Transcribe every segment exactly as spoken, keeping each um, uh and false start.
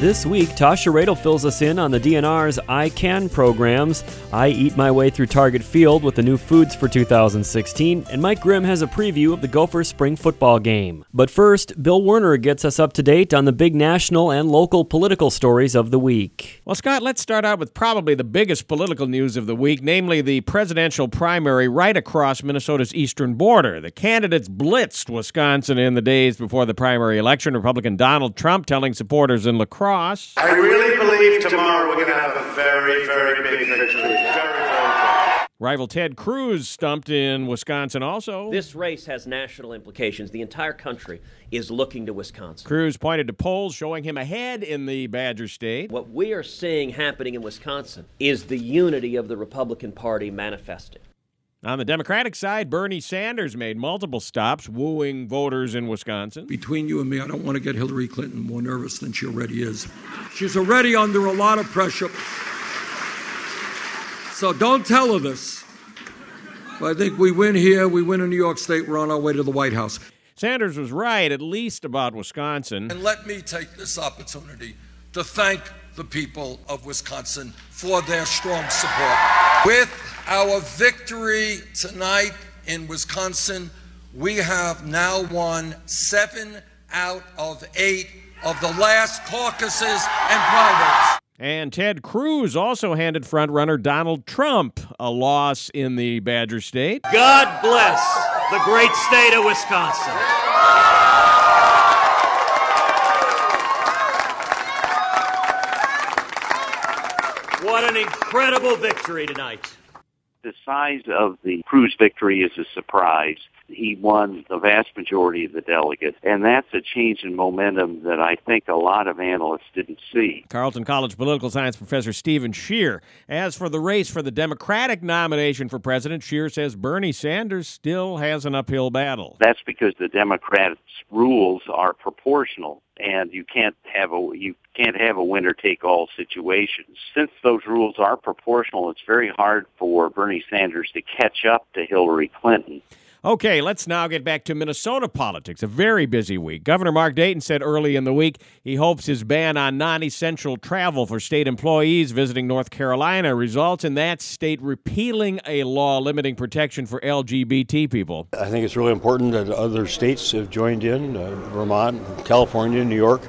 This week, Tasha Radel fills us in on the D N R's I Can programs. I eat my way through Target Field with the new foods for two thousand sixteen, and Mike Grimm has a preview of the Gopher spring football game. But first, Bill Werner gets us up to date on the big national and local political stories of the week. Well, Scott, let's start out with probably the biggest political news of the week, namely the presidential primary right across Minnesota's eastern border. The candidates blitzed Wisconsin in the days before the primary election. Republican Donald Trump telling supporters in La Crosse, I really believe tomorrow we're going to have a very, very big victory. Very, very big. Rival Ted Cruz stumped in Wisconsin also. This race has national implications. The entire country is looking to Wisconsin. Cruz pointed to polls showing him ahead in the Badger State. What we are seeing happening in Wisconsin is the unity of the Republican Party manifested. On the Democratic side, Bernie Sanders made multiple stops, wooing voters in Wisconsin. Between you and me, I don't want to get Hillary Clinton more nervous than she already is. She's already under a lot of pressure. So don't tell her this. But I think we win here, we win in New York State, we're on our way to the White House. Sanders was right, at least about Wisconsin. And let me take this opportunity to thank the people of Wisconsin for their strong support. With our victory tonight in Wisconsin, we have now won seven out of eight of the last caucuses and primaries. And Ted Cruz also handed frontrunner Donald Trump a loss in the Badger State. God bless the great state of Wisconsin. What an incredible victory tonight. The size of the Cruz victory is a surprise. He won the vast majority of the delegates, and that's a change in momentum that I think a lot of analysts didn't see. Carleton College political science professor Stephen Shear. As for the race for the Democratic nomination for president, Shear says Bernie Sanders still has an uphill battle. That's because the Democrats' rules are proportional, and you can't have a you can't have a winner-take-all situation. Since those rules are proportional, it's very hard for Bernie Sanders to catch up to Hillary Clinton. Okay, let's now get back to Minnesota politics, a very busy week. Governor Mark Dayton said early in the week he hopes his ban on non-essential travel for state employees visiting North Carolina results in that state repealing a law limiting protection for L G B T people. I think it's really important that other states have joined in, uh, Vermont, California, New York,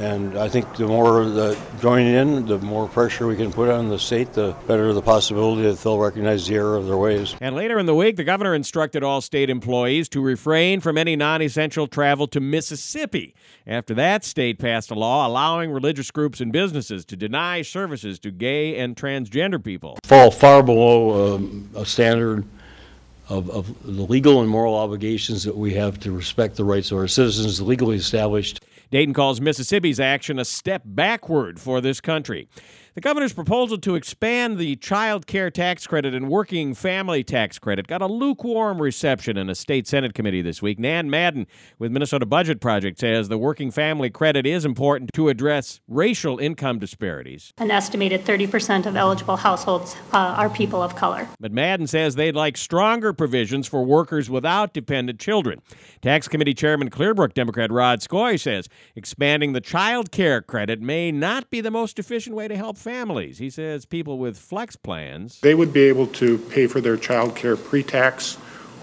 and I think the more that join in, the more pressure we can put on the state, the better the possibility that they'll recognize the error of their ways. And later in the week, the governor instructed all state employees to refrain from any non-essential travel to Mississippi. After that state passed a law allowing religious groups and businesses to deny services to gay and transgender people. Fall far below um, a standard Of, of the legal and moral obligations that we have to respect the rights of our citizens legally established. Dayton calls Mississippi's action a step backward for this country. The governor's proposal to expand the child care tax credit and working family tax credit got a lukewarm reception in a state Senate committee this week. Nan Madden with Minnesota Budget Project says the working family credit is important to address racial income disparities. An estimated thirty percent of eligible households uh, are people of color. But Madden says they'd like stronger provisions for workers without dependent children. Tax Committee Chairman Clearbrook Democrat Rod Scoy says expanding the child care credit may not be the most efficient way to help families. He says people with flex plans, they would be able to pay for their child care pre-tax,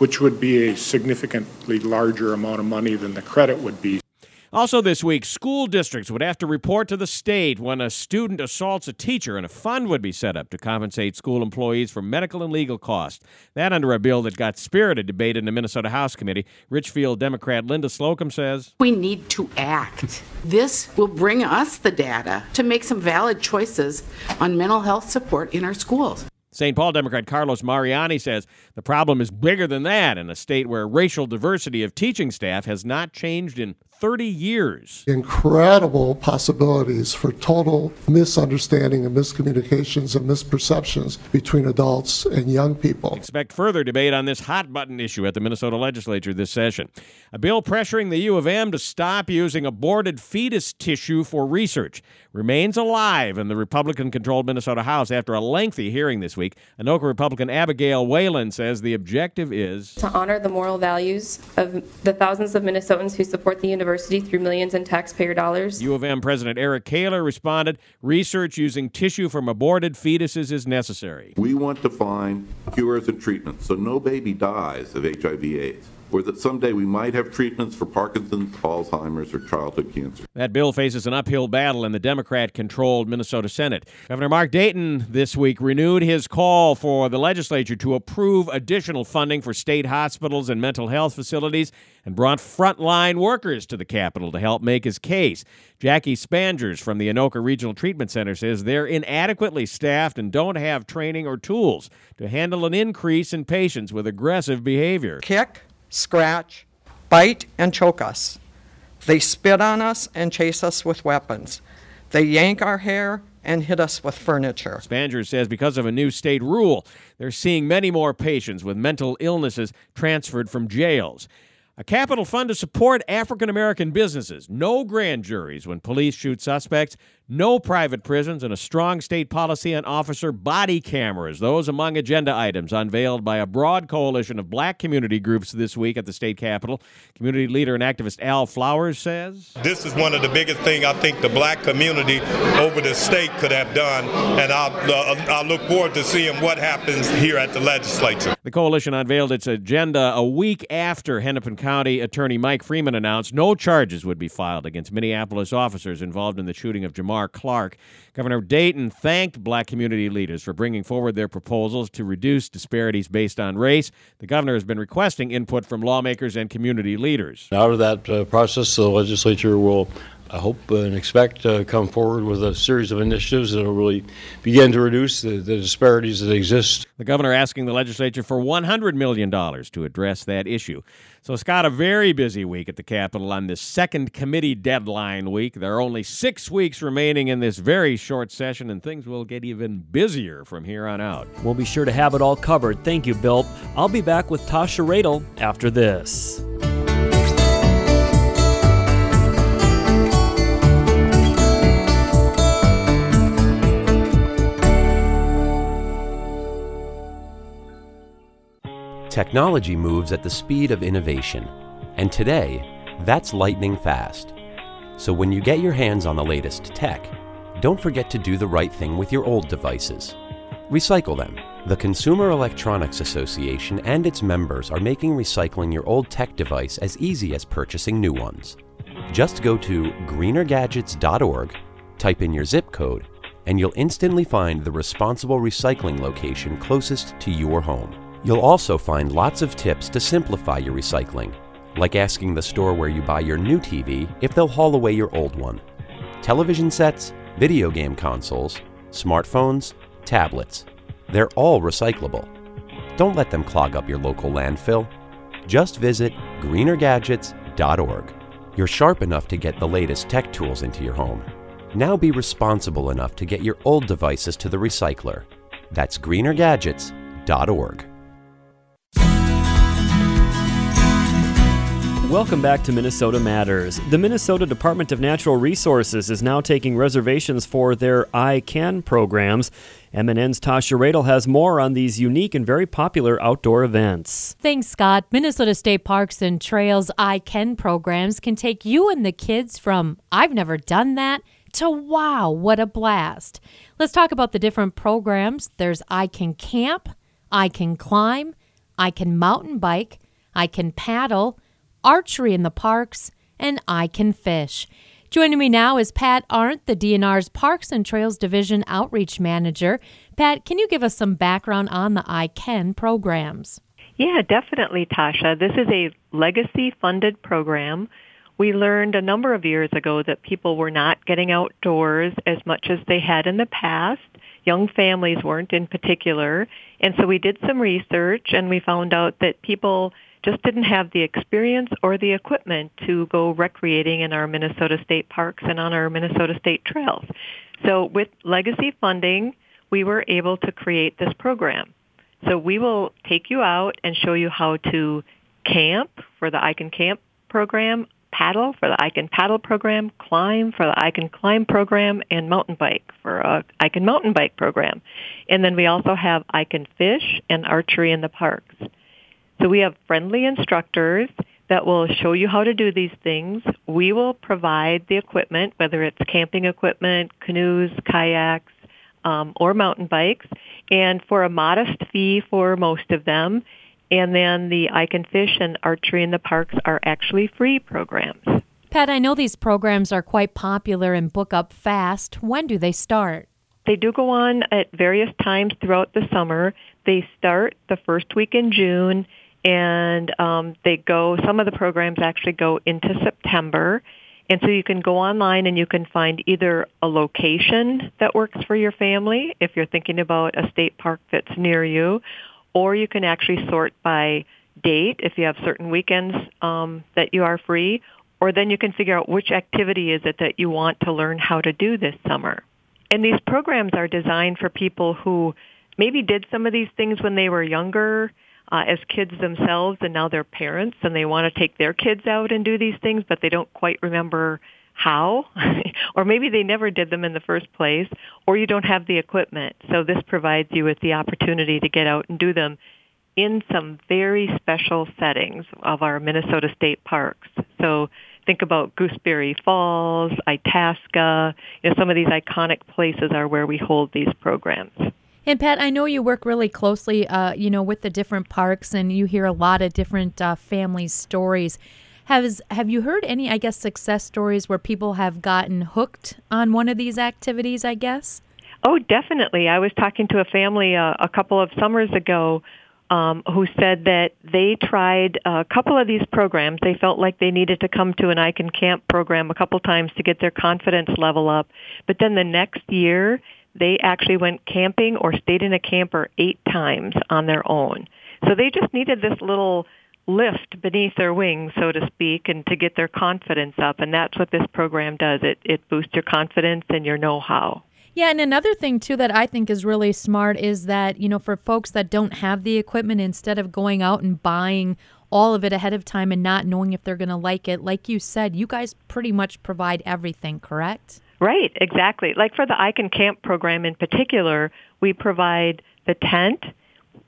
which would be a significantly larger amount of money than the credit would be. Also this week, school districts would have to report to the state when a student assaults a teacher, and a fund would be set up to compensate school employees for medical and legal costs. That under a bill that got spirited debate in the Minnesota House Committee. Richfield Democrat Linda Slocum says, we need to act. This will bring us the data to make some valid choices on mental health support in our schools. Saint Paul Democrat Carlos Mariani says the problem is bigger than that in a state where racial diversity of teaching staff has not changed in thirty years. Incredible possibilities for total misunderstanding and miscommunications and misperceptions between adults and young people. Expect further debate on this hot-button issue at the Minnesota legislature this session. A bill pressuring the U of M to stop using aborted fetus tissue for research remains alive in the Republican-controlled Minnesota House after a lengthy hearing this week. Anoka Republican Abigail Whalen says the objective is to honor the moral values of the thousands of Minnesotans who support the university. University through millions in taxpayer dollars. U of M President Eric Kaler responded, research using tissue from aborted fetuses is necessary. We want to find cures and treatments so no baby dies of H I V AIDS, or that someday we might have treatments for Parkinson's, Alzheimer's, or childhood cancer. That bill faces an uphill battle in the Democrat-controlled Minnesota Senate. Governor Mark Dayton this week renewed his call for the legislature to approve additional funding for state hospitals and mental health facilities and brought frontline workers to the Capitol to help make his case. Jackie Spangers from the Anoka Regional Treatment Center says they're inadequately staffed and don't have training or tools to handle an increase in patients with aggressive behavior. Kick, scratch, bite, and choke us. They spit on us and chase us with weapons. They yank our hair and hit us with furniture. Spangers says because of a new state rule, they're seeing many more patients with mental illnesses transferred from jails. A capital fund to support African-American businesses, no grand juries when police shoot suspects, no private prisons, and a strong state policy on officer body cameras, those among agenda items unveiled by a broad coalition of black community groups this week at the state capitol. Community leader and activist Al Flowers says, this is one of the biggest things I think the black community over the state could have done, and I'll, uh, I'll look forward to seeing what happens here at the legislature. The coalition unveiled its agenda a week after Hennepin County County Attorney Mike Freeman announced no charges would be filed against Minneapolis officers involved in the shooting of Jamar Clark. Governor Dayton thanked black community leaders for bringing forward their proposals to reduce disparities based on race. The governor has been requesting input from lawmakers and community leaders. Out of that uh, process, the legislature will, I hope and expect, to uh, come forward with a series of initiatives that will really begin to reduce the, the disparities that exist. The governor asking the legislature for one hundred million dollars to address that issue. So, Scott, a very busy week at the Capitol on this second committee deadline week. There are only six weeks remaining in this very short session, and things will get even busier from here on out. We'll be sure to have it all covered. Thank you, Bill. I'll be back with Tasha Radel after this. Technology moves at the speed of innovation, and today, that's lightning fast. So when you get your hands on the latest tech, don't forget to do the right thing with your old devices. Recycle them. The Consumer Electronics Association and its members are making recycling your old tech device as easy as purchasing new ones. Just go to greener gadgets dot org, type in your zip code, and you'll instantly find the responsible recycling location closest to your home. You'll also find lots of tips to simplify your recycling, like asking the store where you buy your new T V if they'll haul away your old one. Television sets, video game consoles, smartphones, tablets, they're all recyclable. Don't let them clog up your local landfill. Just visit greener gadgets dot org. You're sharp enough to get the latest tech tools into your home. Now be responsible enough to get your old devices to the recycler. That's greener gadgets dot org. Welcome back to Minnesota Matters. The Minnesota Department of Natural Resources is now taking reservations for their I Can programs. M N N's Tasha Radel has more on these unique and very popular outdoor events. Thanks, Scott. Minnesota State Parks and Trails I Can programs can take you and the kids from I've never done that to wow, what a blast. Let's talk about the different programs. There's I Can Camp, I Can Climb, I Can Mountain Bike, I Can Paddle, Archery in the Parks, and I Can Fish. Joining me now is Pat Arndt, the D N R's Parks and Trails Division Outreach Manager. Pat, can you give us some background on the I Can programs? Yeah, definitely, Tasha. This is a legacy-funded program. We learned a number of years ago that people were not getting outdoors as much as they had in the past. Young families weren't in particular. And so we did some research, and we found out that people just didn't have the experience or the equipment to go recreating in our Minnesota state parks and on our Minnesota state trails. So with legacy funding, we were able to create this program. So we will take you out and show you how to camp for the I Can Camp program, paddle for the I Can Paddle program, climb for the I Can Climb program, and mountain bike for a I Can Mountain Bike program. And then we also have I Can Fish and Archery in the Parks. So we have friendly instructors that will show you how to do these things. We will provide the equipment, whether it's camping equipment, canoes, kayaks, um, or mountain bikes, and for a modest fee for most of them. And then the I Can Fish and Archery in the Parks are actually free programs. Pat, I know these programs are quite popular and book up fast. When do they start? They do go on at various times throughout the summer. They start the first week in June, and um, they go. Some of the programs actually go into September. And so you can go online and you can find either a location that works for your family, if you're thinking about a state park that's near you, or you can actually sort by date if you have certain weekends um, that you are free, or then you can figure out which activity is it that you want to learn how to do this summer. And these programs are designed for people who maybe did some of these things when they were younger uh, as kids themselves, and now they're parents and they want to take their kids out and do these things, but they don't quite remember how, or maybe they never did them in the first place, or you don't have the equipment. So this provides you with the opportunity to get out and do them in some very special settings of our Minnesota state parks. So think about Gooseberry Falls, Itasca. You know, some of these iconic places are where we hold these programs. And Pat, I know you work really closely, uh, you know, with the different parks, and you hear a lot of different uh, families' stories. Has have you heard any, I guess, success stories where people have gotten hooked on one of these activities? I guess. Oh, definitely. I was talking to a family uh, a couple of summers ago um, who said that they tried a couple of these programs. They felt like they needed to come to an I Can Camp program a couple times to get their confidence level up, but then the next year they actually went camping or stayed in a camper eight times on their own. So they just needed this little lift beneath their wings, so to speak, and to get their confidence up. And that's what this program does. It it boosts your confidence and your know-how. Yeah, and another thing, too, that I think is really smart is that, you know, for folks that don't have the equipment, instead of going out and buying all of it ahead of time and not knowing if they're going to like it, like you said, you guys pretty much provide everything, correct? Right, exactly. Like for the I Can Camp program in particular, we provide the tent,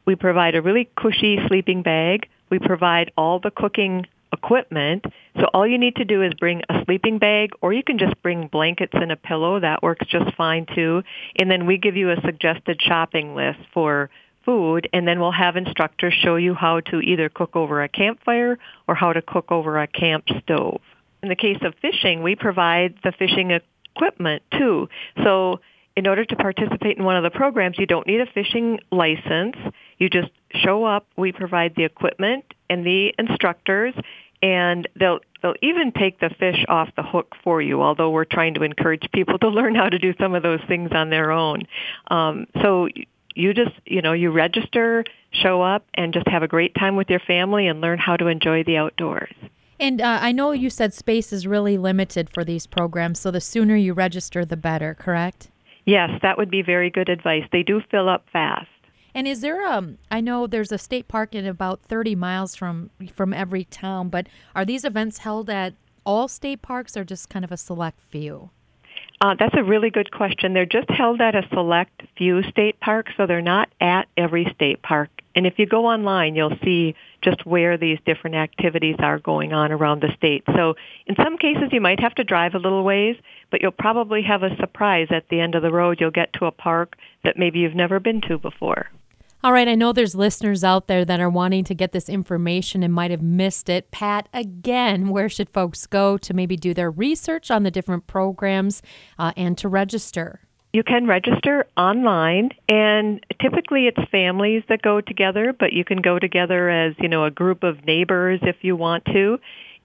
we provide a really cushy sleeping bag, we provide all the cooking equipment. So all you need to do is bring a sleeping bag, or you can just bring blankets and a pillow. That works just fine too. And then we give you a suggested shopping list for food, and then we'll have instructors show you how to either cook over a campfire or how to cook over a camp stove. In the case of fishing, we provide the fishing equipment. equipment too. So in order to participate in one of the programs, you don't need a fishing license. You just show up. We provide the equipment and the instructors, and they'll they'll even take the fish off the hook for you, although we're trying to encourage people to learn how to do some of those things on their own. Um, so you just, you know, you register, show up, and just have a great time with your family and learn how to enjoy the outdoors. And uh, I know you said space is really limited for these programs, so the sooner you register, the better, correct? Yes, that would be very good advice. They do fill up fast. And is there a, I know there's a state park in about thirty miles from, from every town, but are these events held at all state parks or just kind of a select few? Uh, that's a really good question. They're just held at a select few state parks, so they're not at every state park. And if you go online, you'll see just where these different activities are going on around the state. So in some cases, you might have to drive a little ways, but you'll probably have a surprise at the end of the road. You'll get to a park that maybe you've never been to before. All right, I know there's listeners out there that are wanting to get this information and might have missed it. Pat, again, where should folks go to maybe do their research on the different programs uh, and to register? You can register online, and typically it's families that go together, but you can go together as, you know, a group of neighbors if you want to.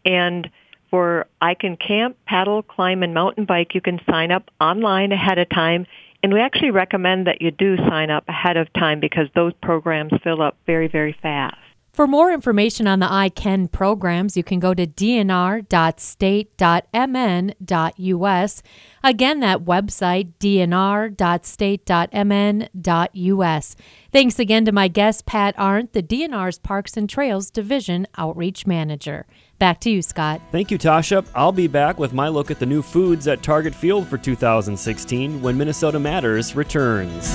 And for I Can Camp, Paddle, Climb, and Mountain Bike, you can sign up online ahead of time. And we actually recommend that you do sign up ahead of time because those programs fill up very, very fast. For more information on the I C A N programs, you can go to d n r dot state dot m n dot u s. Again, that website, d n r dot state dot m n dot u s. Thanks again to my guest, Pat Arndt, the D N R's Parks and Trails Division Outreach Manager. Back to you, Scott. Thank you, Tasha. I'll be back with my look at the new foods at Target Field for two thousand sixteen when Minnesota Matters returns.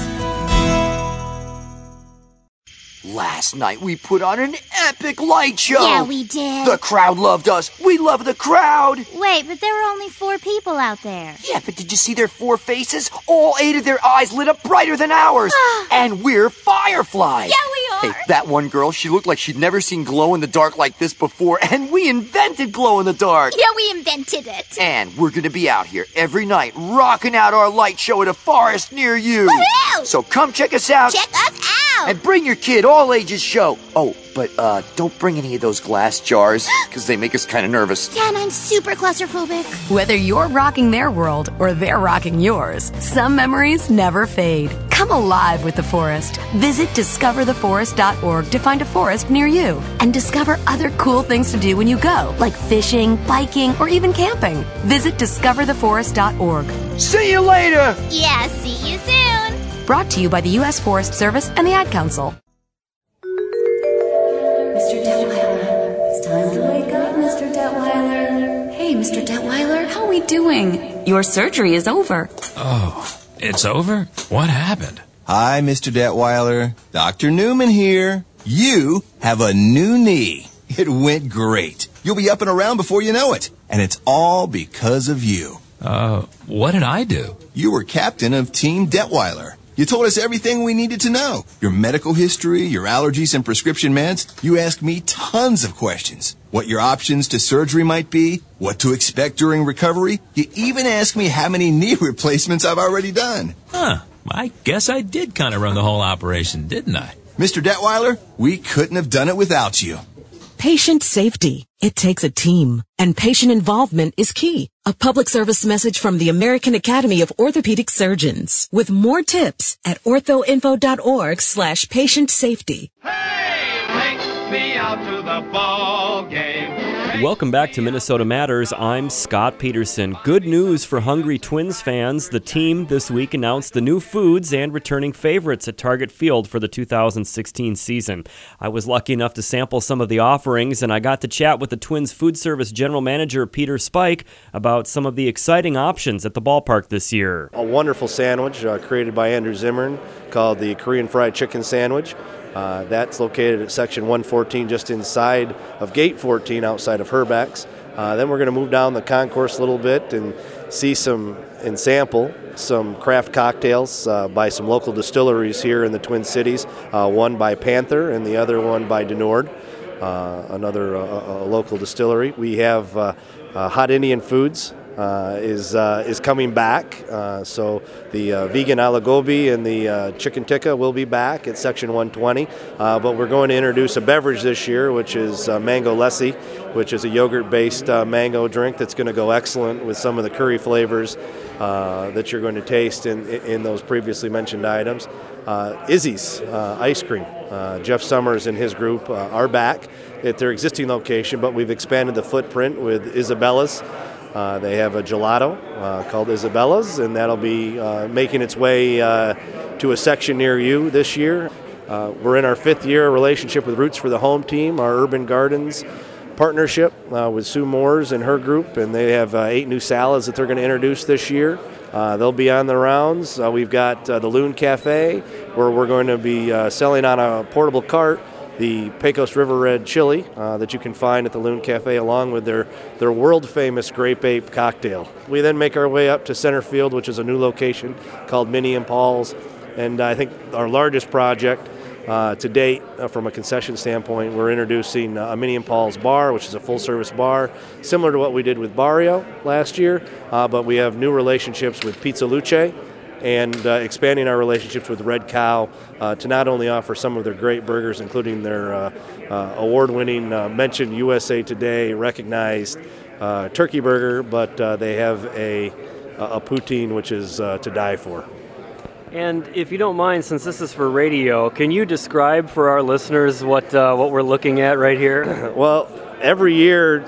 Last night we put on an epic light show. Yeah, we did. The crowd loved us. We loved the crowd. Wait, but there were only four people out there. Yeah, but did you see their four faces? All eight of their eyes lit up brighter than ours. And we're fireflies. Yeah, we are. Hey, that one girl, she looked like she'd never seen glow-in-the-dark like this before, and we invented glow-in-the-dark. Yeah, we invented it. And we're going to be out here every night rocking out our light show at a forest near you. Woohoo! So come check us out. Check us out. And bring your kid, all ages show. Oh, but uh, don't bring any of those glass jars, because they make us kind of nervous. Yeah, and I'm super claustrophobic. Whether you're rocking their world or they're rocking yours, some memories never fade. Come alive with the forest. Visit discover the forest dot org to find a forest near you. And discover other cool things to do when you go, like fishing, biking, or even camping. Visit discover the forest dot org. See you later. Yeah, see you soon. Brought to you by the U S Forest Service and the Ad Council. Mister Detweiler, it's time to wake up, Mister Detweiler. Hey, Mister Detweiler, how are we doing? Your surgery is over. Oh, it's over? What happened? Hi, Mister Detweiler. Doctor Newman here. You have a new knee. It went great. You'll be up and around before you know it. And it's all because of you. Uh, what did I do? You were captain of Team Detweiler. You told us everything we needed to know. Your medical history, your allergies and prescription meds. You asked me tons of questions. What your options to surgery might be, what to expect during recovery. You even asked me how many knee replacements I've already done. Huh. I guess I did kind of run the whole operation, didn't I? Mister Detweiler, we couldn't have done it without you. Patient safety. It takes a team, and patient involvement is key. A public service message from the American Academy of Orthopedic Surgeons. With more tips at orthoinfo dot org slash patient safety. Hey, take me out to the ball game. Take Welcome back to Minnesota Matters. I'm Scott Peterson. Good news for hungry Twins fans. The team this week announced the new foods and returning favorites at Target Field for the two thousand sixteen season. I was lucky enough to sample some of the offerings, and I got to chat with the Twins Food Service General Manager Peter Spike about some of the exciting options at the ballpark this year. A wonderful sandwich uh, created by Andrew Zimmern called the Korean Fried Chicken Sandwich. Uh, that's located at section one fourteen, just inside of gate fourteen, outside of Herbeck's. Uh, then we're going to move down the concourse a little bit and see some and sample some craft cocktails uh, by some local distilleries here in the Twin Cities, uh, one by Panther and the other one by Denord, uh, another uh, a local distillery. We have uh, uh, Hot Indian Foods. Uh, is uh, is coming back, uh, so the uh, vegan ala gobi and the uh, chicken tikka will be back at section one twenty, uh, but we're going to introduce a beverage this year, which is uh, mango lassi, which is a yogurt-based uh, mango drink that's going to go excellent with some of the curry flavors uh, that you're going to taste in, in those previously mentioned items. Uh, Izzy's uh, ice cream, uh, Jeff Summers and his group uh, are back at their existing location, but we've expanded the footprint with Isabella's. Uh, they have a gelato uh, called Isabella's, and that'll be uh, making its way uh, to a section near you this year. Uh, we're in our fifth year relationship with Roots for the Home Team, our urban gardens partnership uh, with Sue Moores and her group, and they have uh, eight new salads that they're going to introduce this year. Uh, they'll be on the rounds. Uh, we've got uh, the Loon Cafe, where we're going to be uh, selling on a portable cart the Pecos River Red Chili uh, that you can find at the Loon Cafe, along with their, their world-famous Grape Ape cocktail. We then make our way up to center field, which is a new location called Minnie and Paul's. And I think our largest project uh, to date uh, from a concession standpoint, we're introducing uh, a Minnie and Paul's bar, which is a full-service bar, similar to what we did with Barrio last year, uh, but we have new relationships with Pizza Luce, and uh, expanding our relationships with Red Cow uh, to not only offer some of their great burgers, including their uh, uh, award-winning, uh, mentioned U S A Today, recognized uh, turkey burger, but uh, they have a, a poutine, which is uh, to die for. And if you don't mind, since this is for radio, can you describe for our listeners what uh, what we're looking at right here? Well, every year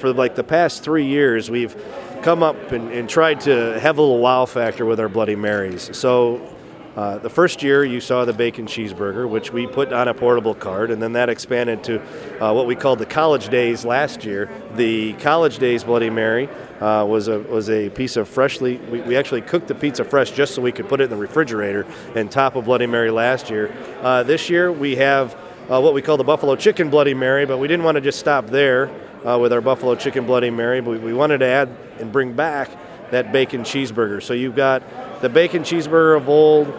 for like the past three years, we've come up and, and tried to have a little wow factor with our Bloody Marys. So uh, the first year you saw the bacon cheeseburger, which we put on a portable card, and then that expanded to uh, what we called the College Days last year. The College Days Bloody Mary uh, was a was a piece of freshly, we, we actually cooked the pizza fresh just so we could put it in the refrigerator and top a Bloody Mary last year. Uh, this year we have uh, what we call the Buffalo Chicken Bloody Mary, but we didn't want to just stop there. Uh, with our Buffalo Chicken Bloody Mary, but we, we wanted to add and bring back that bacon cheeseburger. So you've got the bacon cheeseburger of old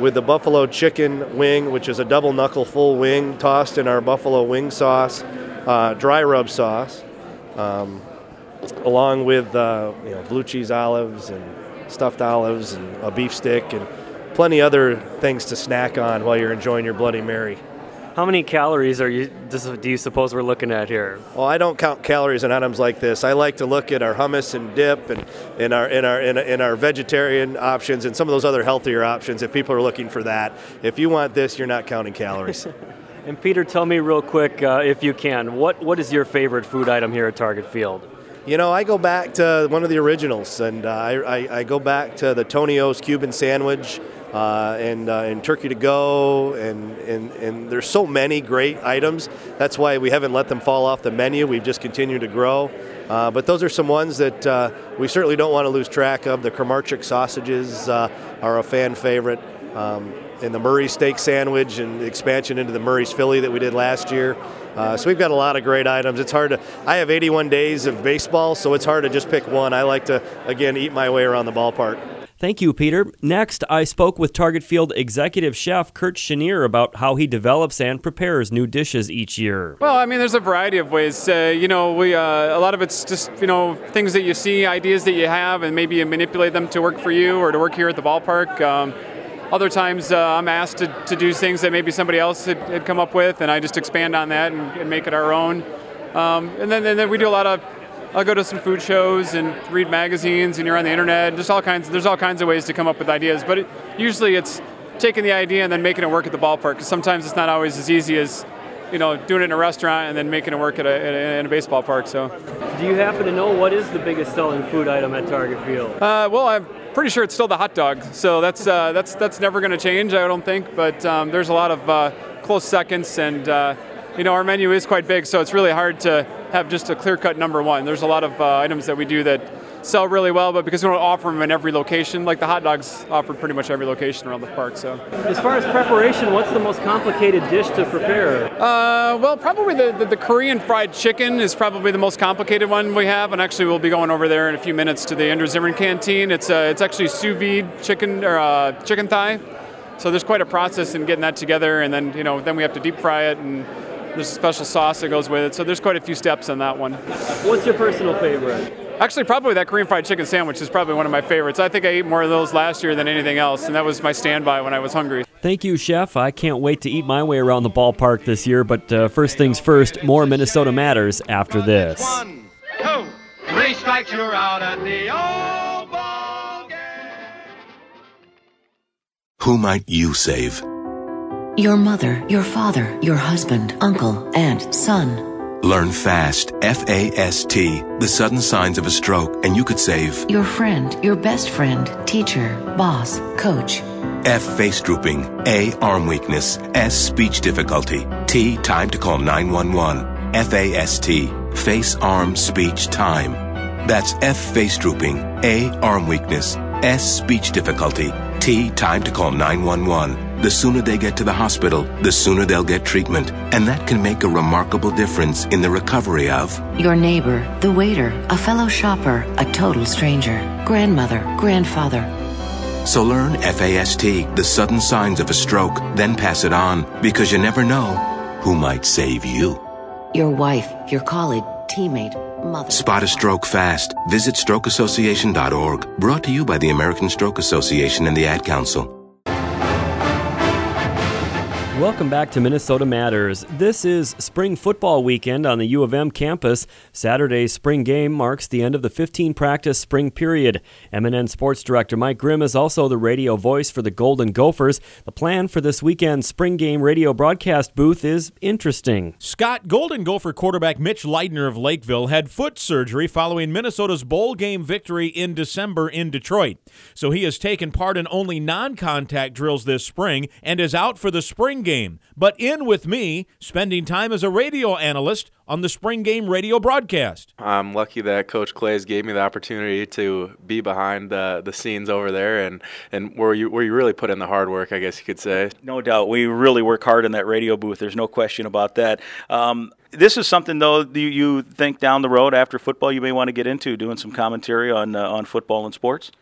with the buffalo chicken wing, which is a double knuckle full wing tossed in our buffalo wing sauce, uh, dry rub sauce, um, along with uh, you know, blue cheese olives and stuffed olives and a beef stick and plenty other things to snack on while you're enjoying your Bloody Mary. How many calories are you? do you suppose we're looking at here? Well, I don't count calories in items like this. I like to look at our hummus and dip, and in our in our in our vegetarian options, and some of those other healthier options. If people are looking for that, if you want this, you're not counting calories. And Peter, tell me real quick, uh, if you can, what what is your favorite food item here at Target Field? You know, I go back to one of the originals, and uh, I, I I go back to the Tony O's Cuban sandwich. Uh, and, uh, and turkey to go, and, and, and there's so many great items. That's why we haven't let them fall off the menu. We've just continued to grow. Uh, but those are some ones that uh, we certainly don't want to lose track of. The Kramarczyk sausages uh, are a fan favorite. Um, and the Murray's steak sandwich and expansion into the Murray's Philly that we did last year. Uh, so we've got a lot of great items. It's hard to, I have eighty-one days of baseball, so it's hard to just pick one. I like to, again, eat my way around the ballpark. Thank you, Peter. Next, I spoke with Target Field executive chef Kurt Chenier about how he develops and prepares new dishes each year. Well, I mean, there's a variety of ways. Uh, you know, we uh, a lot of it's just, you know, things that you see, ideas that you have, and maybe you manipulate them to work for you or to work here at the ballpark. Um, other times uh, I'm asked to, to do things that maybe somebody else had, had come up with, and I just expand on that and, and make it our own. Um, and, then, and then we do a lot of I'll go to some food shows and read magazines, and you're on the internet. Just all kinds. There's all kinds of ways to come up with ideas, but it, usually it's taking the idea and then making it work at the ballpark. Because sometimes it's not always as easy as, you know, doing it in a restaurant and then making it work at a, at a, at a baseball park. So, do you happen to know what is the biggest selling food item at Target Field? Uh, well, I'm pretty sure it's still the hot dog. So that's uh, that's that's never going to change, I don't think. But um, there's a lot of uh, close seconds, and uh, you know, our menu is quite big, so it's really hard to have just a clear-cut number one. There's a lot of uh, items that we do that sell really well, but because we don't offer them in every location, like the hot dogs offered pretty much every location around the park. So, as far as preparation, what's the most complicated dish to prepare? Uh, well, probably the, the, the Korean fried chicken is probably the most complicated one we have, and actually we'll be going over there in a few minutes to the Andrew Zimmern Canteen. It's uh, it's actually sous vide chicken or uh, chicken thigh, so there's quite a process in getting that together, and then you know then we have to deep fry it and. There's a special sauce that goes with it, so there's quite a few steps on that one. What's your personal favorite? Actually, probably that Korean Fried Chicken Sandwich is probably one of my favorites. I think I ate more of those last year than anything else, and that was my standby when I was hungry. Thank you, Chef. I can't wait to eat my way around the ballpark this year, but uh, first things first, more Minnesota Matters after this. One, two, three strikes, you're out at the old ball game. Who might you save? Your mother, your father, your husband, uncle, aunt, son. Learn FAST, F A S T, the sudden signs of a stroke, and you could save your friend, your best friend, teacher, boss, coach. F, face drooping, A, arm weakness, S, speech difficulty, T, time to call nine one one, F A S T, face, arm, speech, time. That's F, face drooping, A, arm weakness, S, speech difficulty, T, time to call nine one one. The sooner they get to the hospital, the sooner they'll get treatment. And that can make a remarkable difference in the recovery of your neighbor, the waiter, a fellow shopper, a total stranger, grandmother, grandfather. So learn FAST, the sudden signs of a stroke, then pass it on, because you never know who might save you. Your wife, your colleague, teammate, mother. Spot a stroke fast. Visit stroke association dot org. Brought to you by the American Stroke Association and the Ad Council. Welcome back to Minnesota Matters. This is spring football weekend on the U of M campus. Saturday's spring game marks the end of the fifteen practice spring period. M and N Sports Director Mike Grimm is also the radio voice for the Golden Gophers. The plan for this weekend's spring game radio broadcast booth is interesting. Scott, Golden Gopher quarterback Mitch Leidner of Lakeville had foot surgery following Minnesota's bowl game victory in December in Detroit. So he has taken part in only non-contact drills this spring and is out for the spring game. game, but in with me, spending time as a radio analyst on the spring game radio broadcast. I'm lucky that Coach Clays gave me the opportunity to be behind the, the scenes over there and, and where you where you really put in the hard work, I guess you could say. No doubt. We really work hard in that radio booth. There's no question about that. Um, This is something, though, you, you think down the road after football you may want to get into, doing some commentary on uh, on football and sports?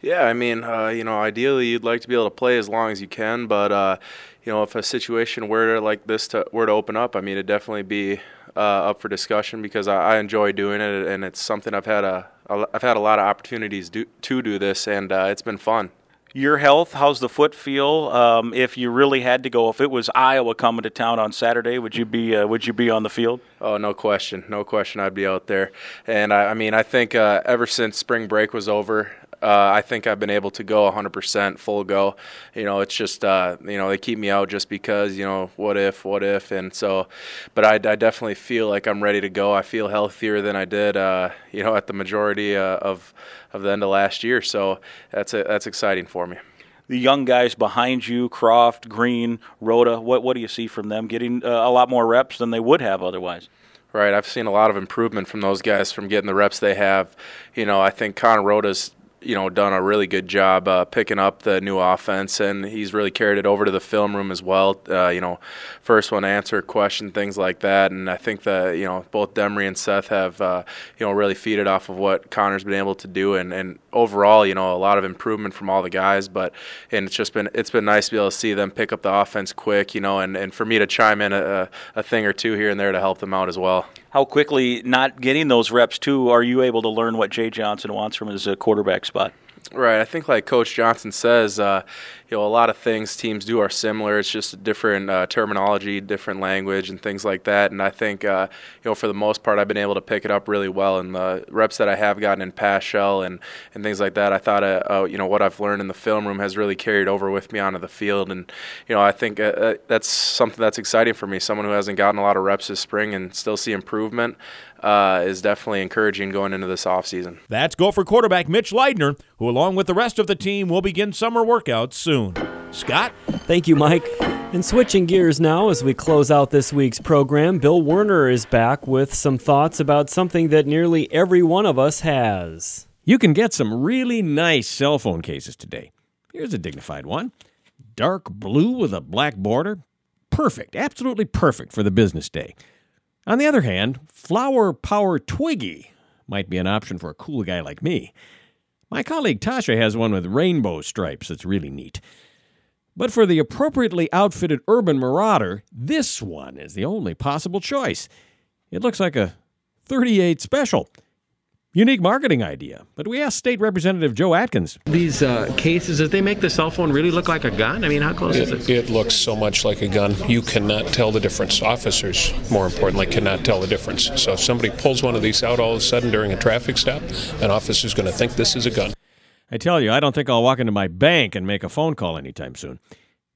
Yeah, I mean, uh, you know, ideally you'd like to be able to play as long as you can, but, uh, you know, if a situation were like this to, were to open up, I mean, it'd definitely be uh, up for discussion because I, I enjoy doing it, and it's something I've had a, I've had a lot of opportunities do, to do this, and uh, it's been fun. Your health, how's the foot feel? Um, if you really had to go, if it was Iowa coming to town on Saturday, would you be uh, would you be on the field? Oh, no question, no question. I'd be out there, and I, I mean, I think uh, ever since spring break was over, uh, I think I've been able to go one hundred percent full go. You know, it's just uh, you know they keep me out just because you know what if, what if, and so. But I, I definitely feel like I'm ready to go. I feel healthier than I did, uh, you know, at the majority uh, of of the end of last year. So that's a, that's exciting for me. Me. The young guys behind you, Croft, Green, Rhoda, what what do you see from them getting uh, a lot more reps than they would have otherwise? Right, I've seen a lot of improvement from those guys from getting the reps they have. You know, I think Connor Rhoda's you know, done a really good job uh, picking up the new offense, and he's really carried it over to the film room as well. Uh, you know, first one to answer a question, things like that. And I think that, you know, both Demry and Seth have, uh, you know, really feeded off of what Connor's been able to do. And, and overall, you know, a lot of improvement from all the guys. But, and it's just been, it's been nice to be able to see them pick up the offense quick, you know, and, and for me to chime in a, a thing or two here and there to help them out as well. How quickly, not getting those reps too, are you able to learn what Jay Johnson wants from his uh, quarterback spot? Right. I think like Coach Johnson says, uh, you know, a lot of things teams do are similar. It's just different uh, terminology, different language and things like that. And I think, uh, you know, for the most part, I've been able to pick it up really well. And the reps that I have gotten in pass shell and, and things like that, I thought, uh, uh, you know, what I've learned in the film room has really carried over with me onto the field. And, you know, I think uh, that's something that's exciting for me. Someone who hasn't gotten a lot of reps this spring and still see improvement uh, is definitely encouraging going into this offseason. That's Gopher quarterback Mitch Leidner, who along with the rest of the team will begin summer workouts soon. Scott? Thank you, Mike. And switching gears now as we close out this week's program, Bill Werner is back with some thoughts about something that nearly every one of us has. You can get some really nice cell phone cases today. Here's a dignified one. Dark blue with a black border. Perfect, absolutely perfect for the business day. On the other hand, Flower Power Twiggy might be an option for a cool guy like me. My colleague Tasha has one with rainbow stripes that's really neat. But for the appropriately outfitted urban marauder, this one is the only possible choice. It looks like a thirty-eight special. Unique marketing idea, but we asked State Representative Joe Atkins. These uh, cases, does they make the cell phone really look like a gun? I mean, how close it, is it? It looks so much like a gun. You cannot tell the difference. Officers, more importantly, cannot tell the difference. So if somebody pulls one of these out all of a sudden during a traffic stop, an officer's going to think this is a gun. I tell you, I don't think I'll walk into my bank and make a phone call anytime soon.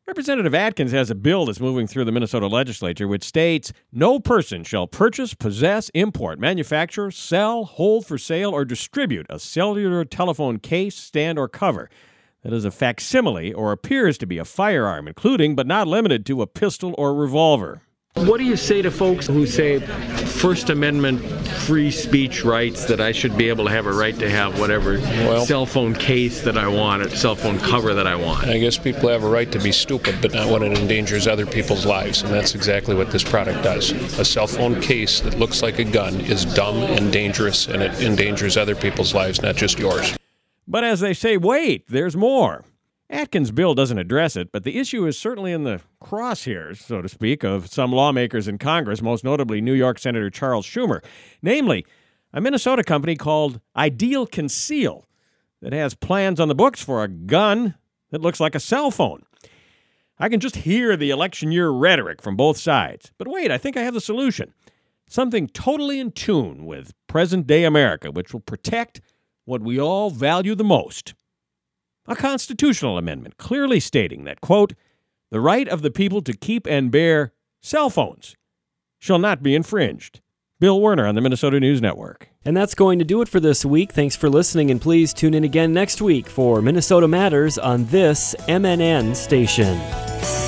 Representative Atkins has a bill that's moving through the Minnesota legislature which states no person shall purchase, possess, import, manufacture, sell, hold for sale, or distribute a cellular telephone case, stand, or cover that is a facsimile or appears to be a firearm, including but not limited to a pistol or revolver. What do you say to folks who say First Amendment free speech rights, that I should be able to have a right to have whatever well, cell phone case that I want, a cell phone cover that I want? I guess people have a right to be stupid, but not when it endangers other people's lives, and that's exactly what this product does. A cell phone case that looks like a gun is dumb and dangerous, and it endangers other people's lives, not just yours. But as they say, wait, there's more. Atkins' bill doesn't address it, but the issue is certainly in the crosshairs, so to speak, of some lawmakers in Congress, most notably New York Senator Charles Schumer. Namely, a Minnesota company called Ideal Conceal that has plans on the books for a gun that looks like a cell phone. I can just hear the election year rhetoric from both sides. But wait, I think I have the solution. Something totally in tune with present-day America, which will protect what we all value the most. A constitutional amendment clearly stating that, quote, the right of the people to keep and bear cell phones shall not be infringed. Bill Werner on the Minnesota News Network. And that's going to do it for this week. Thanks for listening, and please tune in again next week for Minnesota Matters on this M N N station.